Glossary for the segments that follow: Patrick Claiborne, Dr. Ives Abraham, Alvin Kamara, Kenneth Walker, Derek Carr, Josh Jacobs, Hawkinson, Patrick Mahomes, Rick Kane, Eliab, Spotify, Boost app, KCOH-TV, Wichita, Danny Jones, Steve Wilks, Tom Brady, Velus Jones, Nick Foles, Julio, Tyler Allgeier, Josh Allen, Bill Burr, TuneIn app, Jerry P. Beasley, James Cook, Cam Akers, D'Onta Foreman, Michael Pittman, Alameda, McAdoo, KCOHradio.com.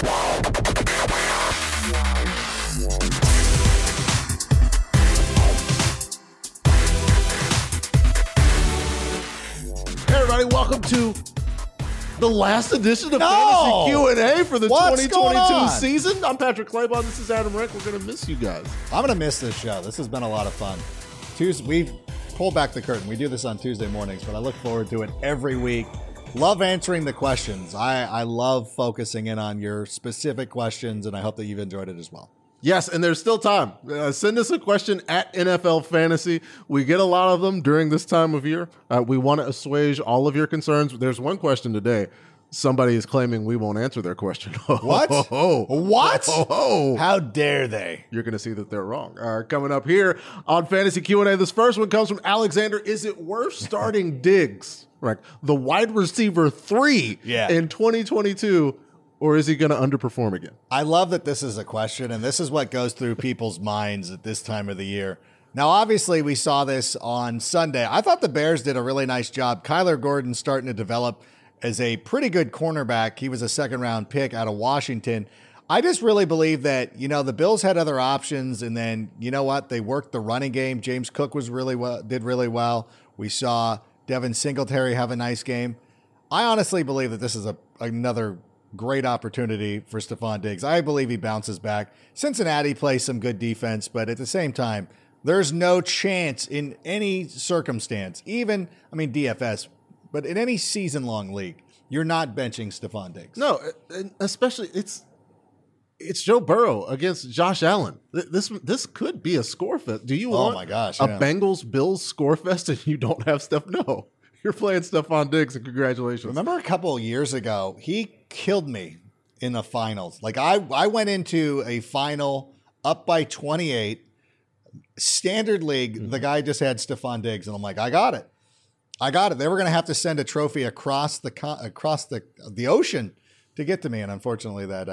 Hey everybody, welcome to the last edition of Fantasy Q&A for the 2022 season. I'm Patrick Claiborne. This is Adam Rank. We're going to miss you guys. I'm going to miss this show. This has been a lot of fun. We've pulled back the curtain. We do this on Tuesday mornings, but I look forward to it every week. Love answering the questions. I love focusing in on your specific questions, and I hope that you've enjoyed it as well. Yes, and there's still time. Send us a question at NFL Fantasy. We get a lot of them during this time of year. We want to assuage all of your concerns. There's one question today. Somebody is claiming we won't answer their question. What? How dare they? You're going to see that they're wrong. Coming up here on Fantasy Q&A, this first one comes from Alexander. Is it worth starting Diggs, right, the wide receiver 3 in 2022? Or is he going to underperform again? I love that this is a question, and this is what goes through people's minds at this time of the year. Now, obviously, we saw this on Sunday. I thought the Bears did a really nice job. Kyler Gordon starting to develop as a pretty good cornerback. He was a second-round pick out of Washington. I just really believe that, you know, the Bills had other options, and then, you know what? They worked the running game. James Cook was did really well. We saw Devin Singletary have a nice game. I honestly believe that this is another great opportunity for Stephon Diggs. I believe he bounces back. Cincinnati plays some good defense, but at the same time, there's no chance in any circumstance, even, I mean, DFS, but in any season-long league, you're not benching Stephon Diggs. No, especially it's Joe Burrow against Josh Allen. This could be a score fest. Do you want a Bengals-Bills score fest and you don't have Steph? No. You're playing Stephon Diggs, and congratulations. Remember a couple of years ago, he killed me in the finals. Like I went into a final up by 28. Standard league, The guy just had Stephon Diggs, and I'm like, I got it. They were going to have to send a trophy across the ocean to get to me, and unfortunately that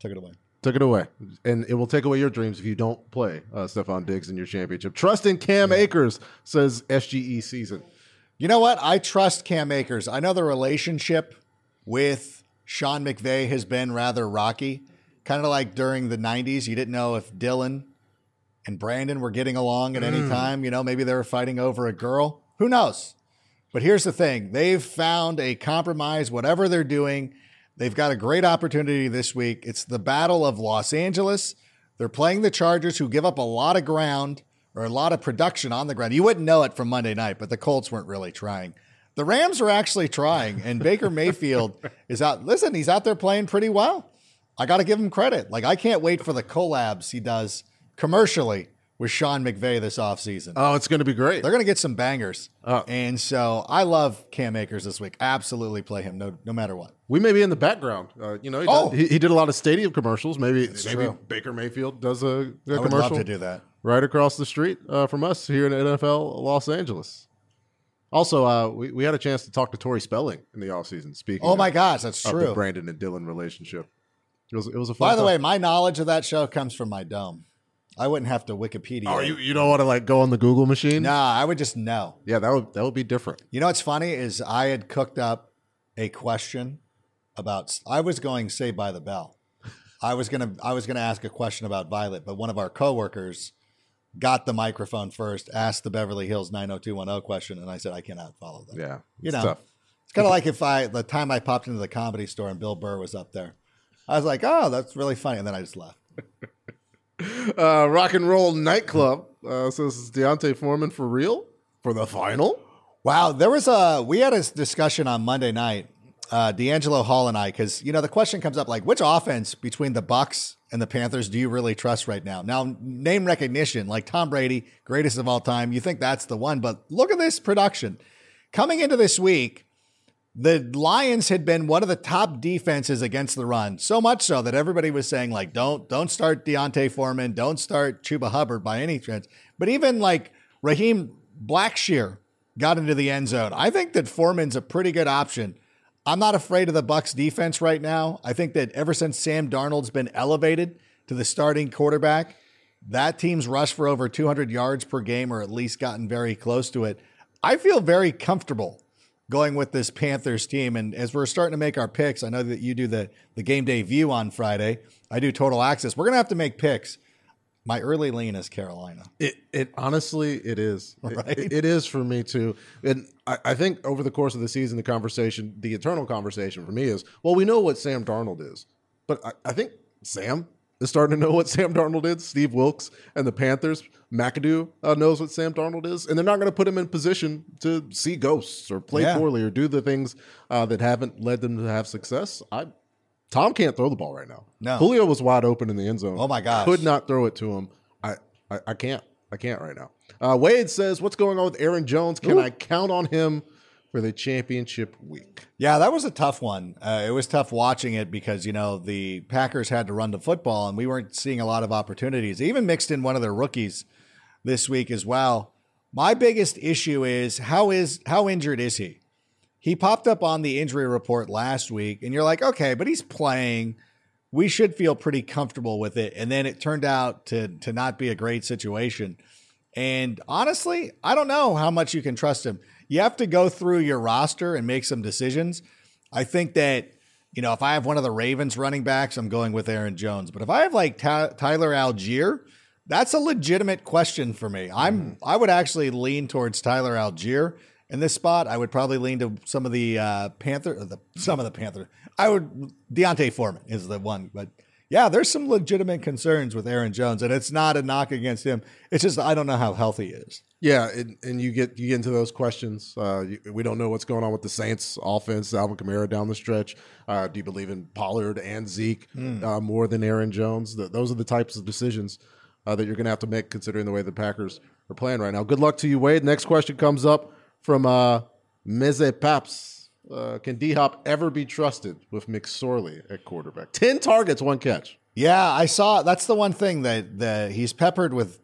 took it away. And it will take away your dreams if you don't play Stephon Diggs in your championship. Trust in Cam Akers, says SGE season. You know what? I trust Cam Akers. I know the relationship with Sean McVay has been rather rocky. Kind of like during the 90s, you didn't know if Dylan and Brandon were getting along at any time. You know, maybe they were fighting over a girl. Who knows? But here's the thing. They've found a compromise, whatever they're doing. They've got a great opportunity this week. It's the Battle of Los Angeles. They're playing the Chargers, who give up a lot of ground, or a lot of production on the ground. You wouldn't know it from Monday night, but the Colts weren't really trying. The Rams are actually trying, and Baker Mayfield is out. Listen, he's out there playing pretty well. I got to give him credit. Like, I can't wait for the collabs he does commercially with Sean McVay this offseason. Oh, it's going to be great. They're going to get some bangers. Oh. And so I love Cam Akers this week. Absolutely play him no matter what. We may be in the background. He did a lot of stadium commercials. Maybe Baker Mayfield does a commercial. I would love to do that. Right across the street from us here in NFL Los Angeles. Also, we had a chance to talk to Tori Spelling in the offseason. Speaking of the Brandon and Dylan relationship. It was a fun By the way, my knowledge of that show comes from my dome. I wouldn't have to Wikipedia. Oh, you don't want to go on the Google machine? Nah, I would just know. Yeah, that would be different. You know what's funny is I had cooked up a question about I was going Saved by the Bell. I was gonna ask a question about Violet, but one of our coworkers got the microphone first, asked the Beverly Hills 90210 question, and I said, I cannot follow that. Yeah, tough. It's kind of like the time I popped into the Comedy Store and Bill Burr was up there. I was like, oh, that's really funny. And then I just left. Rock and Roll Nightclub says, is D'Onta Foreman for real for the final? Wow, we had a discussion on Monday night, D'Angelo Hall and I, because, you know, the question comes up, like, which offense between the Bucs and the Panthers do you really trust right now? Now, name recognition, like Tom Brady, greatest of all time. You think that's the one, but look at this production. Coming into this week, The Lions had been one of the top defenses against the run, so much so that everybody was saying, like, don't start D'Onta Foreman, don't start Chuba Hubbard by any chance. But even like Raheem Blackshear got into the end zone. I think that Foreman's a pretty good option. I'm not afraid of the Bucs defense right now. I think that ever since Sam Darnold's been elevated to the starting quarterback, that team's rushed for over 200 yards per game, or at least gotten very close to it. I feel very comfortable going with this Panthers team. And as we're starting to make our picks, I know that you do the game day view on Friday. I do total access. We're going to have to make picks. My early lean is Carolina. It honestly, it is. Right? It is for me too. And I think over the course of the season, the eternal conversation for me is, well, we know what Sam Darnold is, but I think Sam is starting to know what Sam Darnold is. Steve Wilks and the Panthers, McAdoo knows what Sam Darnold is, and they're not going to put him in position to see ghosts or play poorly or do the things that haven't led them to have success. Tom can't throw the ball right now. No. Julio was wide open in the end zone. Oh, my gosh. Could not throw it to him. I can't. I can't right now. Wade says, what's going on with Aaron Jones? Can I count on him for the championship week? Yeah, that was a tough one. It was tough watching it because, you know, the Packers had to run the football, and we weren't seeing a lot of opportunities. They even mixed in one of their rookies this week as well. My biggest issue is how injured is he? He popped up on the injury report last week, and you're like, okay, but he's playing. We should feel pretty comfortable with it. And then it turned out to not be a great situation. And honestly, I don't know how much you can trust him. You have to go through your roster and make some decisions. I think that, you know, if I have one of the Ravens running backs, I'm going with Aaron Jones. But if I have like Tyler Allgeier, that's a legitimate question for me. I would actually lean towards Tyler Allgeier. In this spot, I would probably lean to some of the Panther. D'Onta Foreman is the one, but yeah, there's some legitimate concerns with Aaron Jones, and it's not a knock against him. It's just I don't know how healthy he is. Yeah, and you get into those questions. We don't know what's going on with the Saints' offense. Alvin Kamara down the stretch. Do you believe in Pollard and Zeke more than Aaron Jones? Those are the types of decisions that you're going to have to make considering the way the Packers are playing right now. Good luck to you, Wade. Next question comes up from Meze Paps. Can D-Hop ever be trusted with McSorley at quarterback? 10 targets, 1 catch. Yeah, I saw. That's the one thing that he's peppered with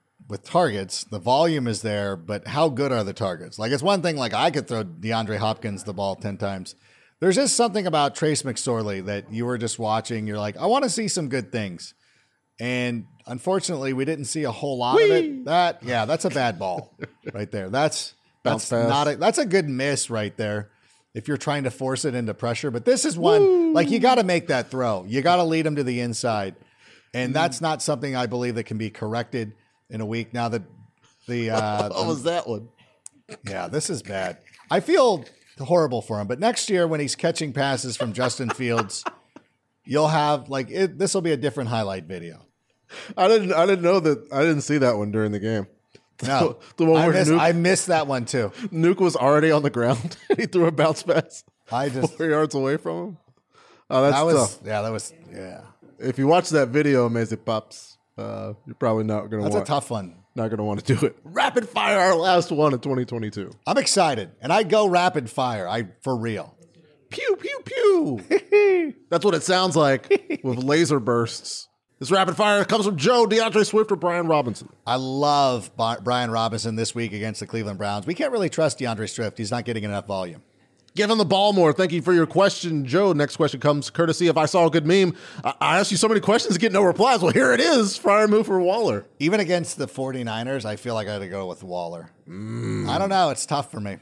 targets. The volume is there, but how good are the targets? Like, it's one thing, like, I could throw DeAndre Hopkins the ball 10 times. There's just something about Trace McSorley that you were just watching. You're like, I want to see some good things. And unfortunately, we didn't see a whole lot of it. That's a bad ball right there. That's a good miss right there if you're trying to force it into pressure. But this is one, like, you got to make that throw. You got to lead him to the inside. And that's not something I believe that can be corrected in a week. Now that the... what was that one? Yeah, this is bad. I feel horrible for him. But next year when he's catching passes from Justin Fields, you'll have, like, this will be a different highlight video. I didn't know that. I didn't see that one during the game. No, the one where I missed that one too. Nuke was already on the ground. He threw a bounce pass 4 yards away from him. Oh, that was tough. Yeah, that was, yeah. If you watch that video, Amazing Pops, you're probably not going to want it. That's a tough one. Not going to want to do it. Rapid fire, our last one of 2022. I'm excited. And I go rapid fire. For real. Pew, pew, pew. That's what it sounds like with laser bursts. This rapid fire comes from Joe, DeAndre Swift, or Brian Robinson. I love Brian Robinson this week against the Cleveland Browns. We can't really trust DeAndre Swift. He's not getting enough volume. Give him the ball more. Thank you for your question, Joe. Next question comes courtesy of I Saw a Good Meme. I asked you so many questions to get no replies. Well, here it is. Fryer move for Waller. Even against the 49ers, I feel like I got to go with Waller. I don't know. It's tough for me.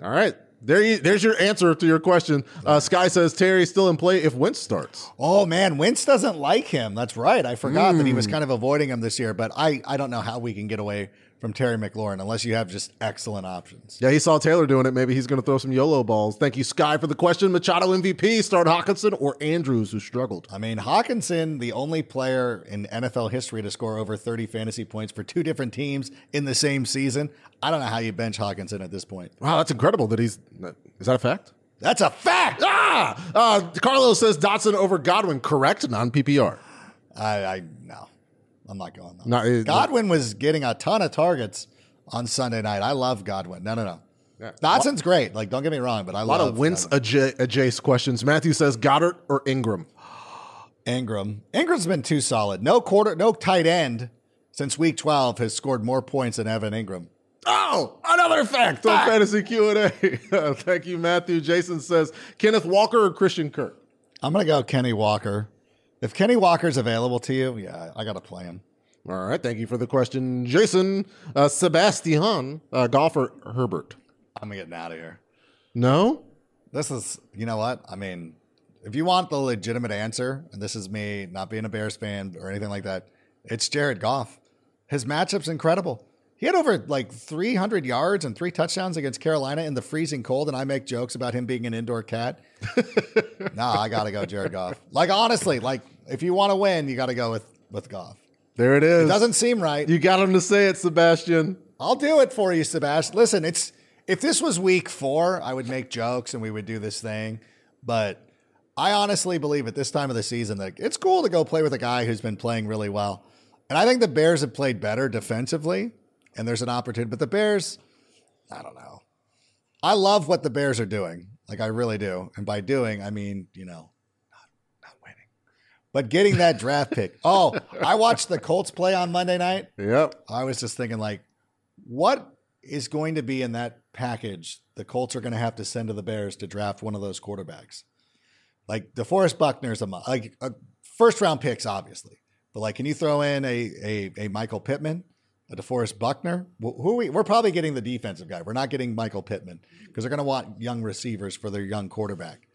All right. There's your answer to your question. Sky says, Terry still in play if Wentz starts. Oh, man, Wentz doesn't like him. That's right. I forgot that he was kind of avoiding him this year, but I don't know how we can get away from Terry McLaurin unless you have just excellent options. Yeah, he saw Taylor doing it. Maybe he's going to throw some YOLO balls. Thank you, Sky, for the question. Machado MVP, start Hawkinson or Andrews, who struggled. I mean, Hawkinson, the only player in NFL history to score over 30 fantasy points for two different teams in the same season. I don't know how you bench Hawkinson at this point. Wow, that's incredible that he's... Is that a fact? That's a fact! Ah! Carlos says Dotson over Godwin, correct? Non-PPR. No. I'm not going though. Godwin was getting a ton of targets on Sunday night. I love Godwin. No. Yeah. Dotson's great. Like, don't get me wrong, but I love a lot of Wentz adjacent questions. Matthew says Goddard or Ingram. Ingram's been too solid. No tight end since week 12 has scored more points than Evan Ingram. Oh, another fact on Fantasy Q&A. Thank you, Matthew. Jason says Kenneth Walker or Christian Kirk. I'm gonna go Kenny Walker. If Kenny Walker's available to you, yeah, I gotta play him. All right, thank you for the question, Jason. Sebastian, Goff or Herbert? I'm getting out of here. No? This is, you know what? I mean, if you want the legitimate answer, and this is me not being a Bears fan or anything like that, it's Jared Goff. His matchup's incredible. He had over like 300 yards and 3 touchdowns against Carolina in the freezing cold, and I make jokes about him being an indoor cat. Nah, I got to go Jared Goff. Like, honestly, like, if you want to win, you got to go with Goff. There it is. It doesn't seem right. You got him to say it, Sebastian. I'll do it for you, Sebastian. Listen, it's... If this was week 4, I would make jokes and we would do this thing. But I honestly believe at this time of the season that it's cool to go play with a guy who's been playing really well. And I think the Bears have played better defensively, and there's an opportunity. But the Bears, I don't know. I love what the Bears are doing. Like, I really do. And by doing, I mean, you know, not winning. But getting that draft pick. Oh, I watched the Colts play on Monday night. Yep. I was just thinking, like, what is going to be in that package the Colts are going to have to send to the Bears to draft one of those quarterbacks? Like, DeForest Buckner's a first round picks, obviously, but like, can you throw in a Michael Pittman, a DeForest Buckner? We're probably getting the defensive guy. We're not getting Michael Pittman because they're going to want young receivers for their young quarterback.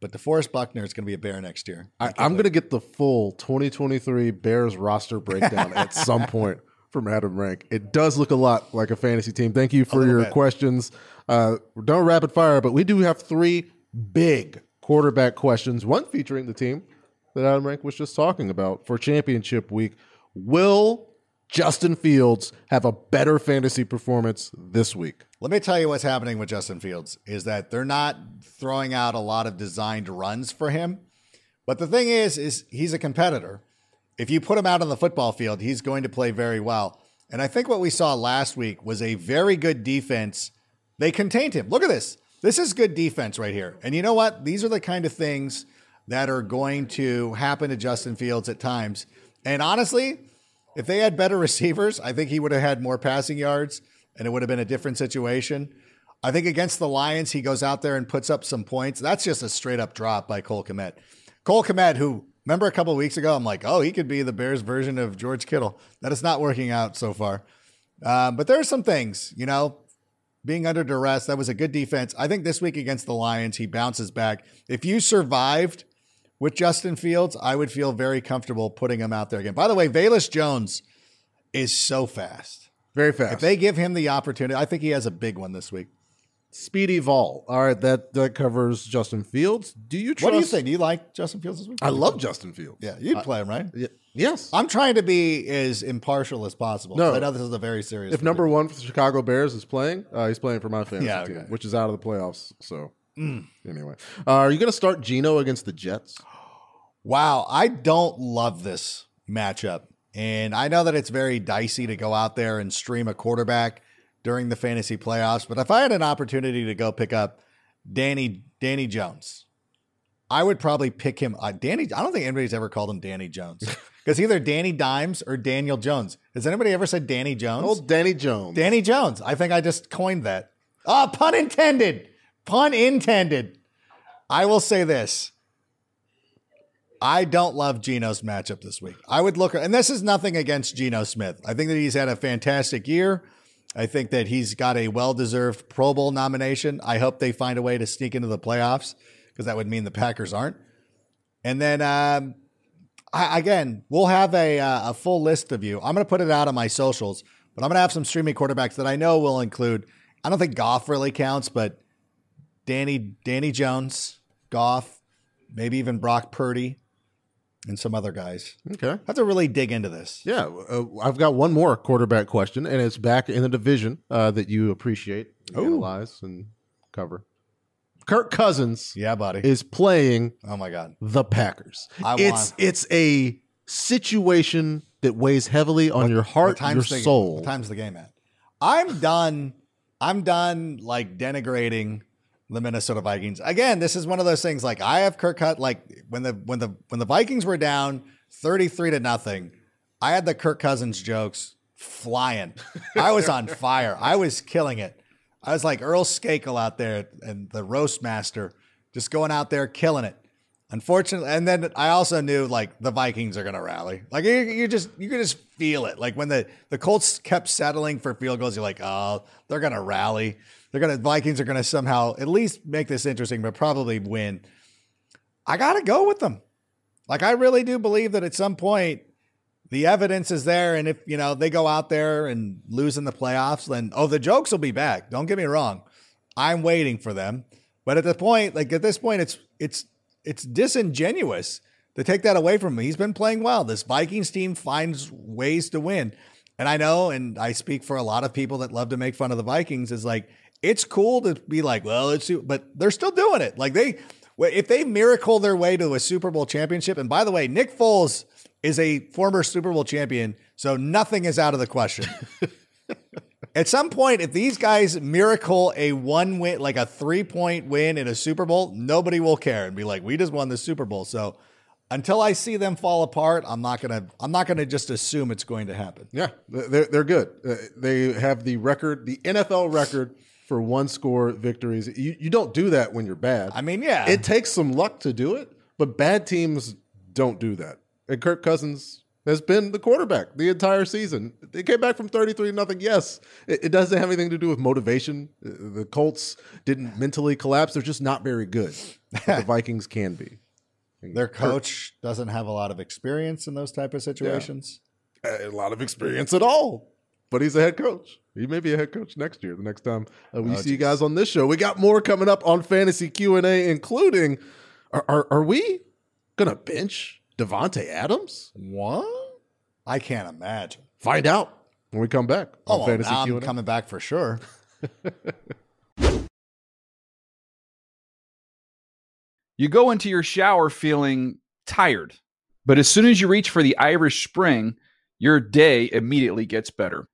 But DeForest Buckner is going to be a Bear next year. I'm going to get the full 2023 Bears roster breakdown at some point from Adam Rank. It does look a lot like a fantasy team. Thank you for your questions. Don't rapid fire, but we do have 3 big quarterback questions, one featuring the team that Adam Rank was just talking about for championship week. Will Justin Fields have a better fantasy performance this week? Let me tell you what's happening with Justin Fields is that they're not throwing out a lot of designed runs for him. But the thing is he's a competitor. If you put him out on the football field, he's going to play very well. And I think what we saw last week was a very good defense. They contained him. Look at this. This is good defense right here. And you know what? These are the kind of things that are going to happen to Justin Fields at times. And honestly, if they had better receivers, I think he would have had more passing yards and it would have been a different situation. I think against the Lions, he goes out there and puts up some points. That's just a straight up drop by Cole Kmet. Cole Kmet, who... Remember a couple of weeks ago, I'm like, oh, he could be the Bears version of George Kittle. That is not working out so far. But there are some things, you know, being under duress. That was a good defense. I think this week against the Lions, he bounces back. If you survived with Justin Fields, I would feel very comfortable putting him out there again. By the way, Velus Jones is so fast. Very fast. If they give him the opportunity, I think he has a big one this week. Speedy Vol. All right, that covers Justin Fields. Do you trust? What do you think? Do you like Justin Fields this week? I love Justin Fields. Yeah, you'd play him, right? Yeah. Yes. I'm trying to be as impartial as possible. No, I know this is a very serious. If topic. Number one for the Chicago Bears is playing, he's playing for my fantasy team, which is out of the playoffs. So anyway, are you going to start Geno against the Jets? Wow, I don't love this matchup, and I know that it's very dicey to go out there and stream a quarterback during the fantasy playoffs, but if I had an opportunity to go pick up Danny Jones, I would probably pick him. I don't think anybody's ever called him Danny Jones because either Danny Dimes or Daniel Jones. Has anybody ever said Danny Jones? Old Danny Jones. Danny Jones. I think I just coined that. Ah, oh, pun intended. Pun intended. I will say this. I don't love Geno's matchup this week. I would look, and this is nothing against Geno Smith. I think that he's had a fantastic year. I think that he's got a well-deserved Pro Bowl nomination. I hope they find a way to sneak into the playoffs because that would mean the Packers aren't. And then, again, we'll have a full list of you. I'm going to put it out on my socials, but I'm going to have some streaming quarterbacks that I know will include. I don't think Goff really counts, but Danny Jones, Goff, maybe even Brock Purdy, and some other guys. Okay. I have to really dig into this. Yeah. I've got one more quarterback question, and it's back in the division that you appreciate, analyze, and cover. Kirk Cousins is playing the Packers. It's a situation that weighs heavily on your heart, your soul. What time's the game at? I'm done. I'm done like denigrating the Minnesota Vikings. Again, this is one of those things like I have Kirk Cousins, like when the Vikings were down 33-0, I had the Kirk Cousins jokes flying. I was on fire. I was killing it. I was like Earl Skakel out there and the roast master just going out there killing it. Unfortunately, and then I also knew like the Vikings are going to rally. Like you could just feel it. Like when the Colts kept settling for field goals, you're like, oh, they're going to rally. Vikings are going to somehow at least make this interesting, but probably win. I got to go with them. Like I really do believe that at some point the evidence is there. And if, you know, they go out there and lose in the playoffs, then, oh, the jokes will be back. Don't get me wrong. I'm waiting for them. But at the point, like at this point, it's disingenuous to take that away from him. He's been playing well. This Vikings team finds ways to win. And I know, and I speak for a lot of people that love to make fun of the Vikings, is like, it's cool to be like, well, let's do, but they're still doing it. Like if they miracle their way to a Super Bowl championship, and by the way, Nick Foles is a former Super Bowl champion, so nothing is out of the question. At some point, if these guys miracle a one win, like a 3-point win in a Super Bowl, nobody will care and be like, we just won the Super Bowl. So until I see them fall apart, I'm not going to just assume it's going to happen. Yeah, they're good. They have the record, the NFL record for 1-score victories. You don't do that when you're bad. I mean, yeah, it takes some luck to do it, but bad teams don't do that. And Kirk Cousins has been the quarterback the entire season. They came back from 33-0. Yes, it doesn't have anything to do with motivation. The Colts didn't mentally collapse. They're just not very good. The Vikings can be. Their coach doesn't have a lot of experience in those type of situations. Yeah. A lot of experience at all. But he's a head coach. He may be a head coach next year. The next time we see you guys on this show. We got more coming up on Fantasy Q&A, including, are we going to bench Davante Adams? What? I can't imagine. Find out when we come back. Oh, Fantasy Q&A. I'm coming back for sure. You go into your shower feeling tired, but as soon as you reach for the Irish Spring, your day immediately gets better.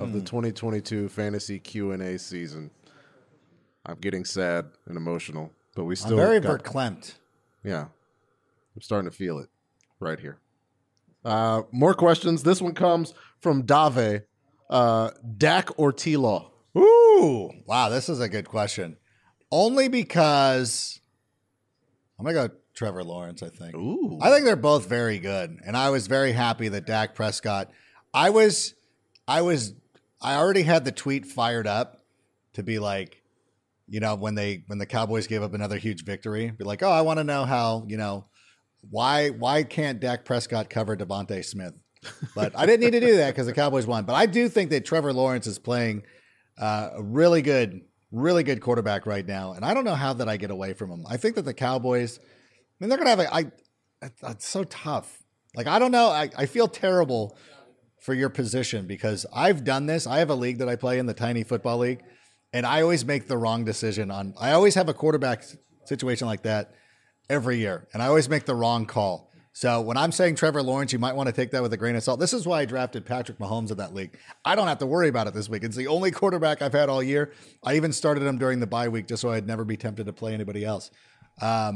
of the 2022 Fantasy Q&A season. I'm getting sad and emotional, but we still... I'm very verklempt. Yeah. I'm starting to feel it right here. More questions. This one comes from Dave. Dak or T-Law? Ooh, wow, this is a good question. Only because I'm going to go Trevor Lawrence, I think. Ooh. I think they're both very good, and I was very happy that Dak Prescott... I already had the tweet fired up to be like, you know, when the Cowboys gave up another huge victory, be like, oh, I want to know how, you know, why can't Dak Prescott cover Devontae Smith? But I didn't need to do that because the Cowboys won. But I do think that Trevor Lawrence is playing a really good quarterback right now. And I don't know how that I get away from him. I think that the Cowboys, I mean, they're going to have it's so tough. Like, I don't know. I feel terrible for your position because I've done this. I have a league that I play in, the Tiny Football League. And I always make the wrong decision I always have a quarterback situation like that every year, and I always make the wrong call. So when I'm saying Trevor Lawrence, you might want to take that with a grain of salt. This is why I drafted Patrick Mahomes in that league. I don't have to worry about it this week. It's the only quarterback I've had all year. I even started him during the bye week just so I'd never be tempted to play anybody else. Yeah,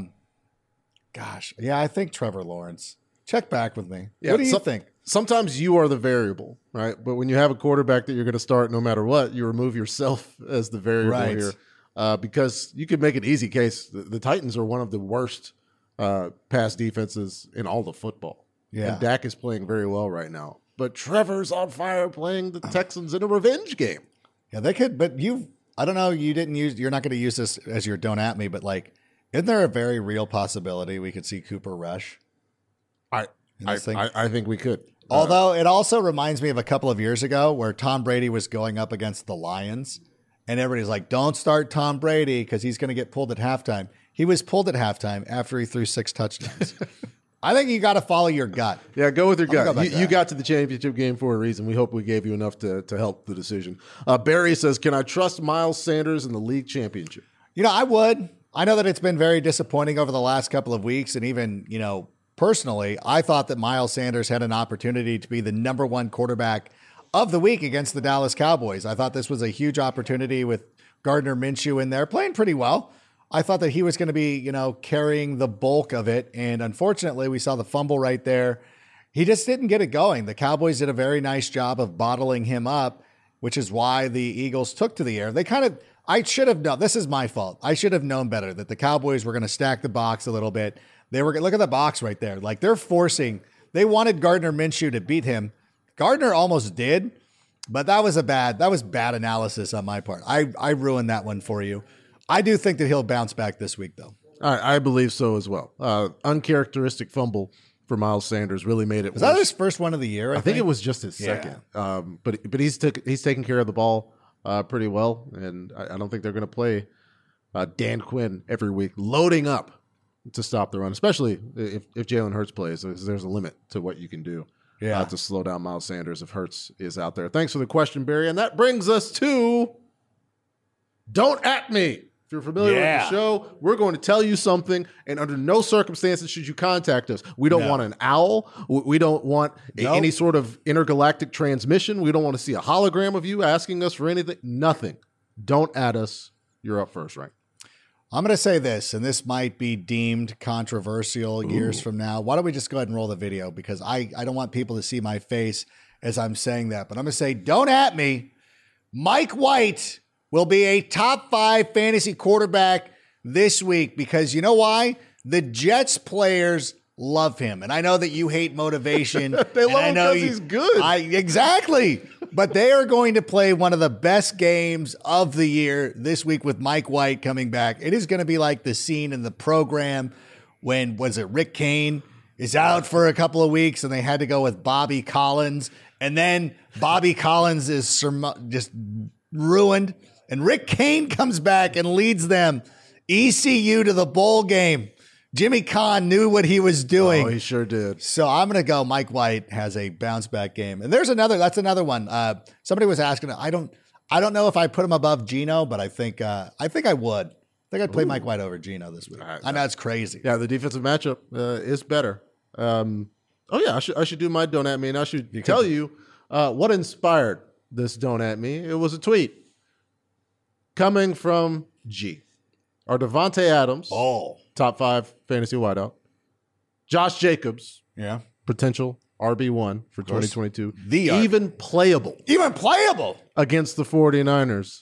I think Trevor Lawrence. Check back with me. Yeah, what do you think? Sometimes you are the variable, right? But when you have a quarterback that you're going to start no matter what, you remove yourself as the variable here. because you could make an easy case. The Titans are one of the worst pass defenses in all the football. Yeah. And Dak is playing very well right now. But Trevor's on fire playing the Texans in a revenge game. Yeah, they could. But I don't know. You're not going to use this as your don't at me, but like, isn't there a very real possibility we could see Cooper Rush? I think we could. Although it also reminds me of a couple of years ago where Tom Brady was going up against the Lions and everybody's like, don't start Tom Brady because he's going to get pulled at halftime. He was pulled at halftime after he threw 6 touchdowns. I think you got to follow your gut. Yeah, go with your gut. You got to the championship game for a reason. We hope we gave you enough to help the decision. Barry says, can I trust Miles Sanders in the league championship? You know, I would. I know that it's been very disappointing over the last couple of weeks, and even, you know, personally, I thought that Miles Sanders had an opportunity to be the number 1 quarterback of the week against the Dallas Cowboys. I thought this was a huge opportunity with Gardner Minshew in there playing pretty well. I thought that he was going to be, you know, carrying the bulk of it. And unfortunately, we saw the fumble right there. He just didn't get it going. The Cowboys did a very nice job of bottling him up, which is why the Eagles took to the air. I should have known. This is my fault. I should have known better that the Cowboys were going to stack the box a little bit. Look at the box right there. Like, they wanted Gardner Minshew to beat him. Gardner almost did, but that was bad analysis on my part. I ruined that one for you. I do think that he'll bounce back this week, though. All right, I believe so as well. Uncharacteristic fumble for Miles Sanders really made it worse. Was that his first one of the year? I think it was just his second. But he's taking care of the ball pretty well, and I don't think they're going to play Dan Quinn every week, loading up to stop the run, especially if Jalen Hurts plays. There's a limit to what you can do to slow down Miles Sanders if Hurts is out there. Thanks for the question, Barry. And that brings us to Don't At Me. If you're familiar with the show, we're going to tell you something, and under no circumstances should you contact us. We don't want an owl. We don't want any sort of intergalactic transmission. We don't want to see a hologram of you asking us for anything. Nothing. Don't at us. You're up first, right? I'm going to say this, and this might be deemed controversial years from now. Why don't we just go ahead and roll the video? Because I don't want people to see my face as I'm saying that. But I'm going to say, don't at me. Mike White will be a top 5 fantasy quarterback this week, because you know why? The Jets players love him. And I know that you hate motivation. They love him because he's good. Exactly. But they are going to play one of the best games of the year this week with Mike White coming back. It is going to be like the scene in the program when, was it Rick Kane is out for a couple of weeks and they had to go with Bobby Collins. And then Bobby Collins is just ruined. And Rick Kane comes back and leads them, ECU, to the bowl game. Jimmy Kahn knew what he was doing. Oh, he sure did. So I'm going to go Mike White has a bounce back game. And that's another one. Somebody was asking, I don't know if I put him above Geno, but I think I would. I think I'd play Mike White over Geno this week. I know it's crazy. Yeah, the defensive matchup is better. I should do my don't at me, and I should tell you what inspired this don't at me. It was a tweet coming from G. Our Davante Adams, top 5 fantasy wideout. Josh Jacobs, potential RB1 for 2022. Even playable against the 49ers.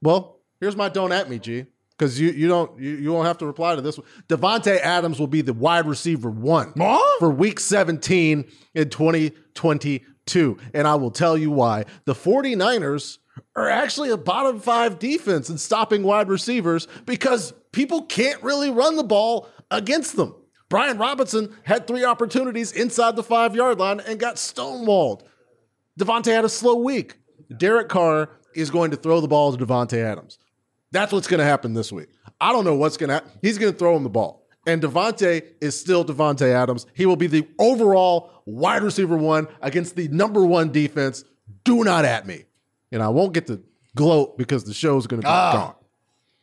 Well, here's my don't at me, G, because you won't have to reply to this one. Davante Adams will be the wide receiver 1 for week 17 in 2022, and I will tell you why. The 49ers are actually a bottom 5 defense in stopping wide receivers because people can't really run the ball against them. Brian Robinson had 3 opportunities inside the 5-yard line and got stonewalled. Davante had a slow week. Derek Carr is going to throw the ball to Davante Adams. That's what's going to happen this week. I don't know what's going to happen. He's going to throw him the ball. And Davante is still Davante Adams. He will be the overall wide receiver 1 against the number 1 defense. Do not at me. And I won't get to gloat because the show's going to be gone.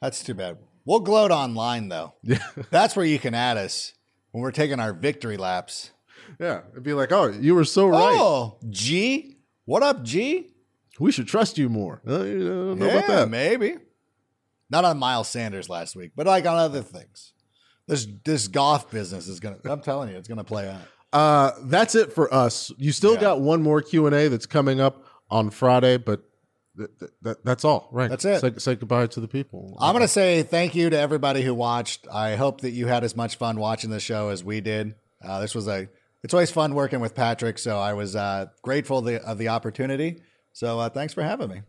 That's too bad. We'll gloat online, though. Yeah. That's where you can add us when we're taking our victory laps. Yeah. It'd be like, you were so right. Oh, G? What up, G? We should trust you more. I don't know about that. Maybe. Not on Miles Sanders last week, but like on other things. This golf business is going to, I'm telling you, it's going to play out. That's it for us. You still got one more Q&A that's coming up on Friday, but That's all, right? That's it. Say goodbye to the people. I'm going to say thank you to everybody who watched. I hope that you had as much fun watching the show as we did. It's always fun working with Patrick, so I was grateful of the opportunity. So thanks for having me.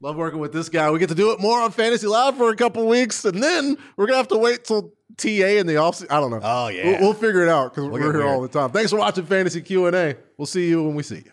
Love working with this guy. We get to do it more on Fantasy Live for a couple of weeks, and then we're going to have to wait till TA in the offseason. I don't know. Oh, yeah. We'll figure it out because we're here all the time. Thanks for watching Fantasy Q&A. We'll see you when we see you.